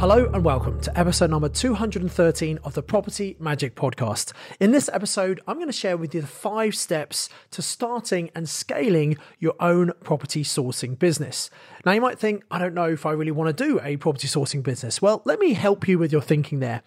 Hello and welcome to episode number 213 of the Property Magic podcast. In this episode, I'm going to share with you the 5 steps to starting and scaling your own property sourcing business. Now, you might think, I don't know if I really want to do a property sourcing business. Well, let me help you with your thinking there.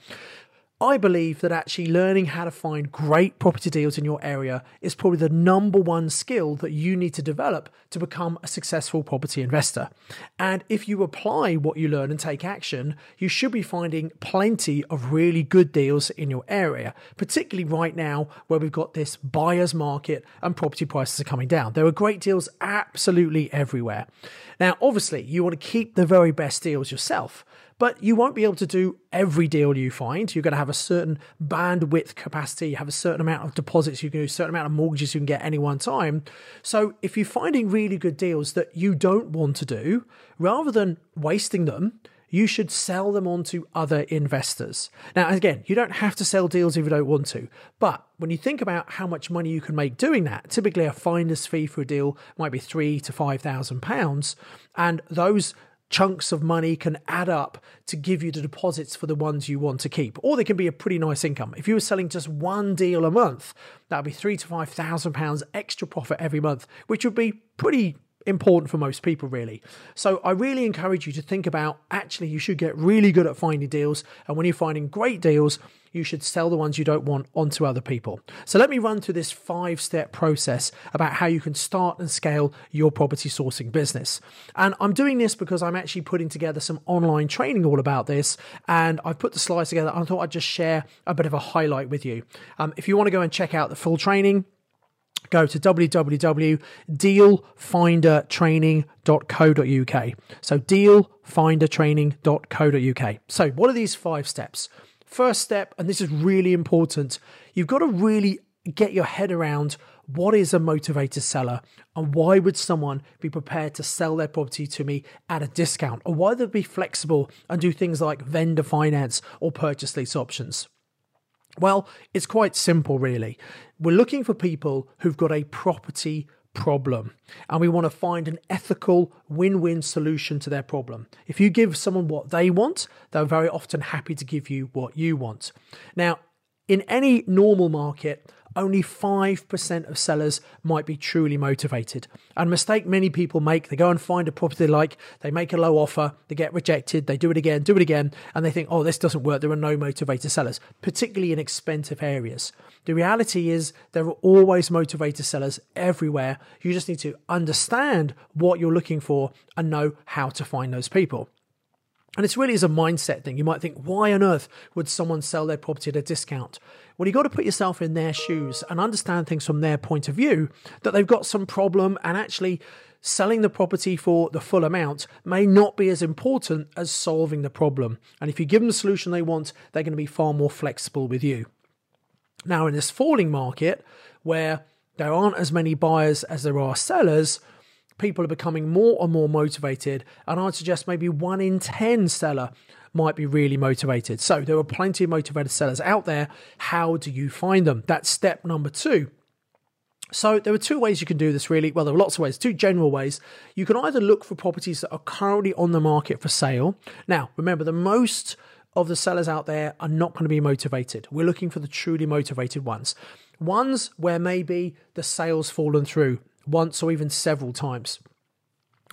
I believe that actually learning how to find great property deals in your area is probably the number one skill that you need to develop to become a successful property investor. And if you apply what you learn and take action, you should be finding plenty of really good deals in your area, particularly right now where we've got this buyer's market and property prices are coming down. There are great deals absolutely everywhere. Now, obviously, you want to keep the very best deals yourself, but you won't be able to do every deal you find. You're going to have a certain bandwidth capacity. You have a certain amount of deposits you can do, a certain amount of mortgages you can get at any one time. So if you're finding really good deals that you don't want to do, rather than wasting them, you should sell them on to other investors. Now, again, you don't have to sell deals if you don't want to, but when you think about how much money you can make doing that, typically a finder's fee for a deal might be £3,000 to £5,000, and those chunks of money can add up to give you the deposits for the ones you want to keep, or they can be a pretty nice income. If you were selling just one deal a month, that'd be £3,000 to £5,000 extra profit every month, which would be pretty important for most people, really. So I really encourage you to think about, actually, you should get really good at finding deals. And when you're finding great deals, you should sell the ones you don't want onto other people. So let me run through this 5-step process about how you can start and scale your property sourcing business. And I'm doing this because I'm actually putting together some online training all about this. And I've put the slides together. I thought I'd just share a bit of a highlight with you. If you want to go and check out the full training, go to www.dealfindertraining.co.uk. So dealfindertraining.co.uk. So what are these 5 steps? First step, and this is really important, you've got to really get your head around what is a motivated seller and why would someone be prepared to sell their property to me at a discount, or why they'd be flexible and do things like vendor finance or purchase lease options. Well, it's quite simple, really. We're looking for people who've got a property problem, and we want to find an ethical win-win solution to their problem. If you give someone what they want, they're very often happy to give you what you want. Now, in any normal market, only 5% of sellers might be truly motivated. And a mistake many people make, they go and find a property they like, they make a low offer, they get rejected, they do it again, and they think, oh, this doesn't work, there are no motivated sellers, particularly in expensive areas. The reality is there are always motivated sellers everywhere. You just need to understand what you're looking for and know how to find those people. And it really is a mindset thing. You might think, why on earth would someone sell their property at a discount? Well, you've got to put yourself in their shoes and understand things from their point of view, that they've got some problem, and actually selling the property for the full amount may not be as important as solving the problem. And if you give them the solution they want, they're going to be far more flexible with you. Now, in this falling market where there aren't as many buyers as there are sellers, people are becoming more and more motivated, and I'd suggest maybe 1 in 10 seller might be really motivated. So there are plenty of motivated sellers out there. How do you find them? That's step number 2. So there are 2 ways you can do this, really. Well, there are lots of ways, 2 general ways. You can either look for properties that are currently on the market for sale. Now, remember, the most of the sellers out there are not going to be motivated. We're looking for the truly motivated ones. Ones where maybe the sale's fallen through once or even several times.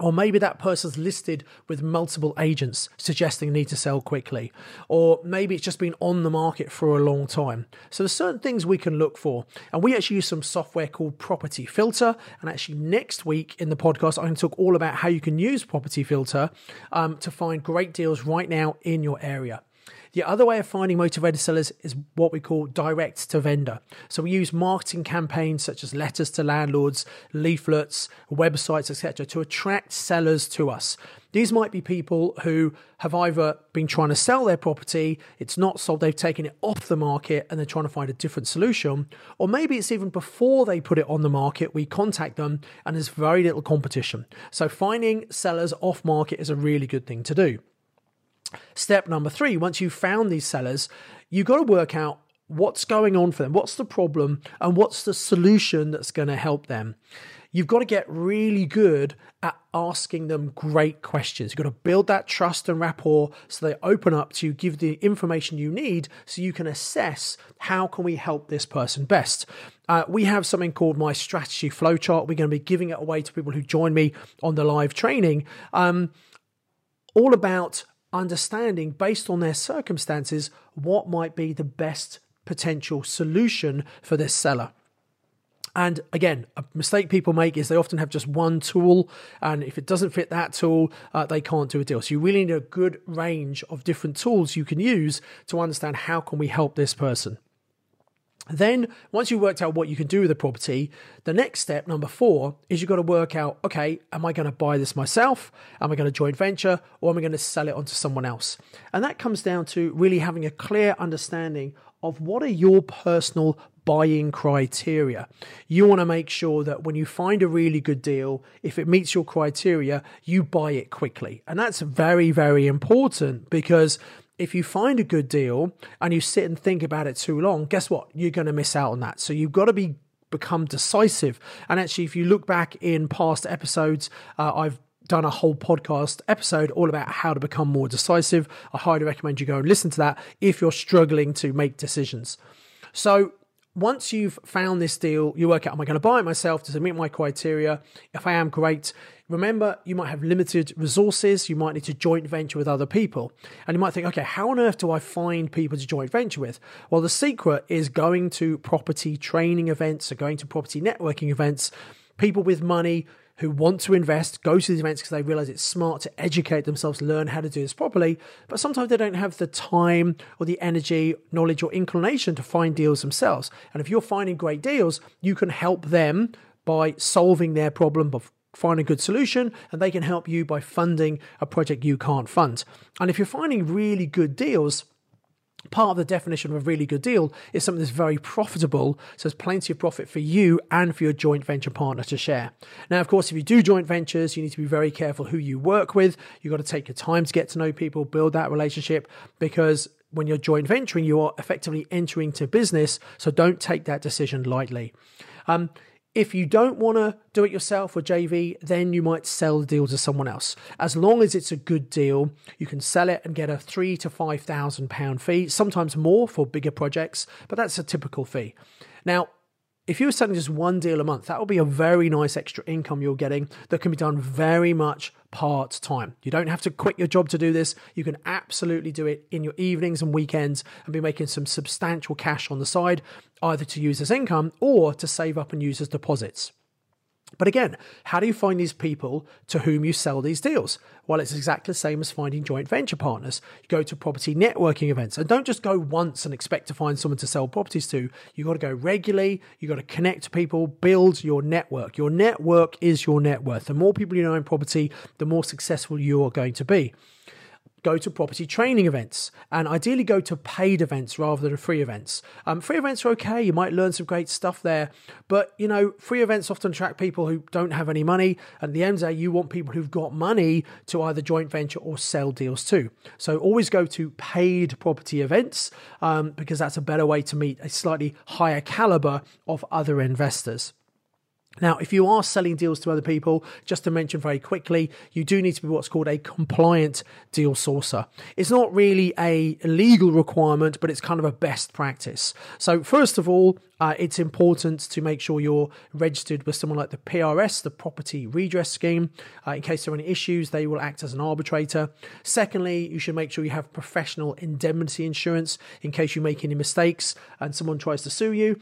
Or maybe that person's listed with multiple agents suggesting they need to sell quickly. Or maybe it's just been on the market for a long time. So there's certain things we can look for. And we actually use some software called Property Filter. And actually next week in the podcast, I'm going to talk all about how you can use Property Filter to find great deals right now in your area. The other way of finding motivated sellers is what we call direct to vendor. So we use marketing campaigns such as letters to landlords, leaflets, websites, etc. to attract sellers to us. These might be people who have either been trying to sell their property, it's not sold, they've taken it off the market and they're trying to find a different solution. Or maybe it's even before they put it on the market, we contact them and there's very little competition. So finding sellers off market is a really good thing to do. Step number three, once you've found these sellers, you've got to work out what's going on for them, what's the problem and what's the solution that's going to help them. You've got to get really good at asking them great questions. You've got to build that trust and rapport so they open up to you, give the information you need so you can assess how can we help this person best. We have something called my strategy flowchart. We're going to be giving it away to people who join me on the live training, all about understanding based on their circumstances what might be the best potential solution for this seller. And again, a mistake people make is they often have just one tool, and if it doesn't fit that tool, they can't do a deal. So you really need a good range of different tools you can use to understand how can we help this person. Then once you've worked out what you can do with the property, the next step, number four, is you've got to work out, okay, am I going to buy this myself? Am I going to joint venture? Or am I going to sell it onto someone else? And that comes down to really having a clear understanding of what are your personal buying criteria. You want to make sure that when you find a really good deal, if it meets your criteria, you buy it quickly. And that's very, very important, because if you find a good deal and you sit and think about it too long, guess what? You're going to miss out on that. So you've got to become decisive. And actually, if you look back in past episodes, I've done a whole podcast episode all about how to become more decisive. I highly recommend you go and listen to that if you're struggling to make decisions. So once you've found this deal, you work out, am I going to buy it myself? Does it meet my criteria? If I am, great. Remember, you might have limited resources. You might need to joint venture with other people. And you might think, okay, how on earth do I find people to joint venture with? Well, the secret is going to property training events or going to property networking events. People with money who want to invest go to these events because they realize it's smart to educate themselves, learn how to do this properly. But sometimes they don't have the time or the energy, knowledge or inclination to find deals themselves. And if you're finding great deals, you can help them by solving their problem, by finding a good solution, and they can help you by funding a project you can't fund. And if you're finding really good deals, part of the definition of a really good deal is something that's very profitable, so there's plenty of profit for you and for your joint venture partner to share. Now, of course, if you do joint ventures, you need to be very careful who you work with. You've got to take your time to get to know people, build that relationship, because when you're joint venturing, you are effectively entering into business, so don't take that decision lightly. If you don't want to do it yourself or JV, then you might sell the deal to someone else. As long as it's a good deal, you can sell it and get a £3,000 to £5,000 fee, sometimes more for bigger projects, but that's a typical fee. Now, if you were selling just one deal a month, that would be a very nice extra income you're getting that can be done very much part-time. You don't have to quit your job to do this. You can absolutely do it in your evenings and weekends and be making some substantial cash on the side, either to use as income or to save up and use as deposits. But again, how do you find these people to whom you sell these deals? Well, it's exactly the same as finding joint venture partners. You go to property networking events, and don't just go once and expect to find someone to sell properties to. You've got to go regularly. You've got to connect to people, build your network. Your network is your net worth. The more people you know in property, the more successful you are going to be. Go to property training events, and ideally go to paid events rather than free events. Free events are okay. You might learn some great stuff there, but you know, free events often attract people who don't have any money. At the end of the day, you want people who've got money to either joint venture or sell deals to. So always go to paid property events because that's a better way to meet a slightly higher caliber of other investors. Now, if you are selling deals to other people, just to mention very quickly, you do need to be what's called a compliant deal sourcer. It's not really a legal requirement, but it's kind of a best practice. So first of all, it's important to make sure you're registered with someone like the PRS, the Property Redress Scheme. In case there are any issues, they will act as an arbitrator. Secondly, you should make sure you have professional indemnity insurance in case you make any mistakes and someone tries to sue you.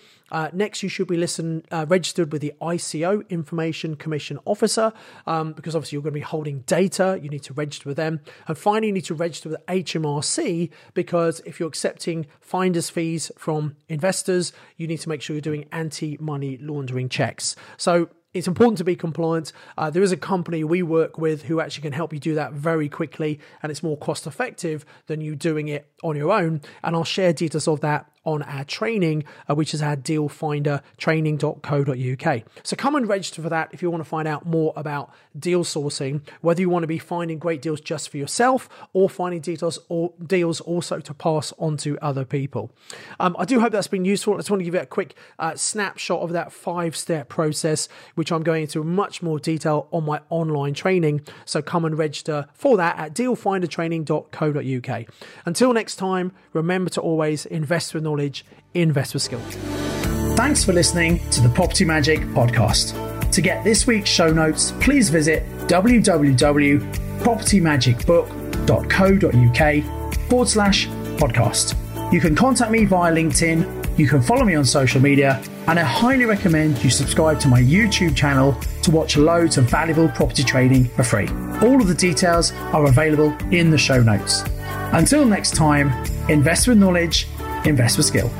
Next, you should be registered with the ICO, Information Commission Officer, because obviously you're going to be holding data. You need to register with them. And finally, you need to register with HMRC, because if you're accepting finder's fees from investors, you need to make sure you're doing anti-money laundering checks. So it's important to be compliant. There is a company we work with who actually can help you do that very quickly, and it's more cost effective than you doing it on your own. And I'll share details of that on our training, which is our dealfindertraining.co.uk. So come and register for that if you want to find out more about deal sourcing, whether you want to be finding great deals just for yourself or finding details or deals also to pass on to other people. I do hope that's been useful. I just want to give you a quick snapshot of that 5-step process, which I'm going into much more detail on my online training. So come and register for that at dealfindertraining.co.uk. Until next time, remember to always invest with knowledge, invest with skills. Thanks for listening to the Property Magic podcast. To get this week's show notes, please visit www.propertymagicbook.co.uk/podcast. You can contact me via LinkedIn, you can follow me on social media, and I highly recommend you subscribe to my YouTube channel to watch loads of valuable property trading for free. All of the details are available in the show notes. Until next time, invest with knowledge, invest with skill.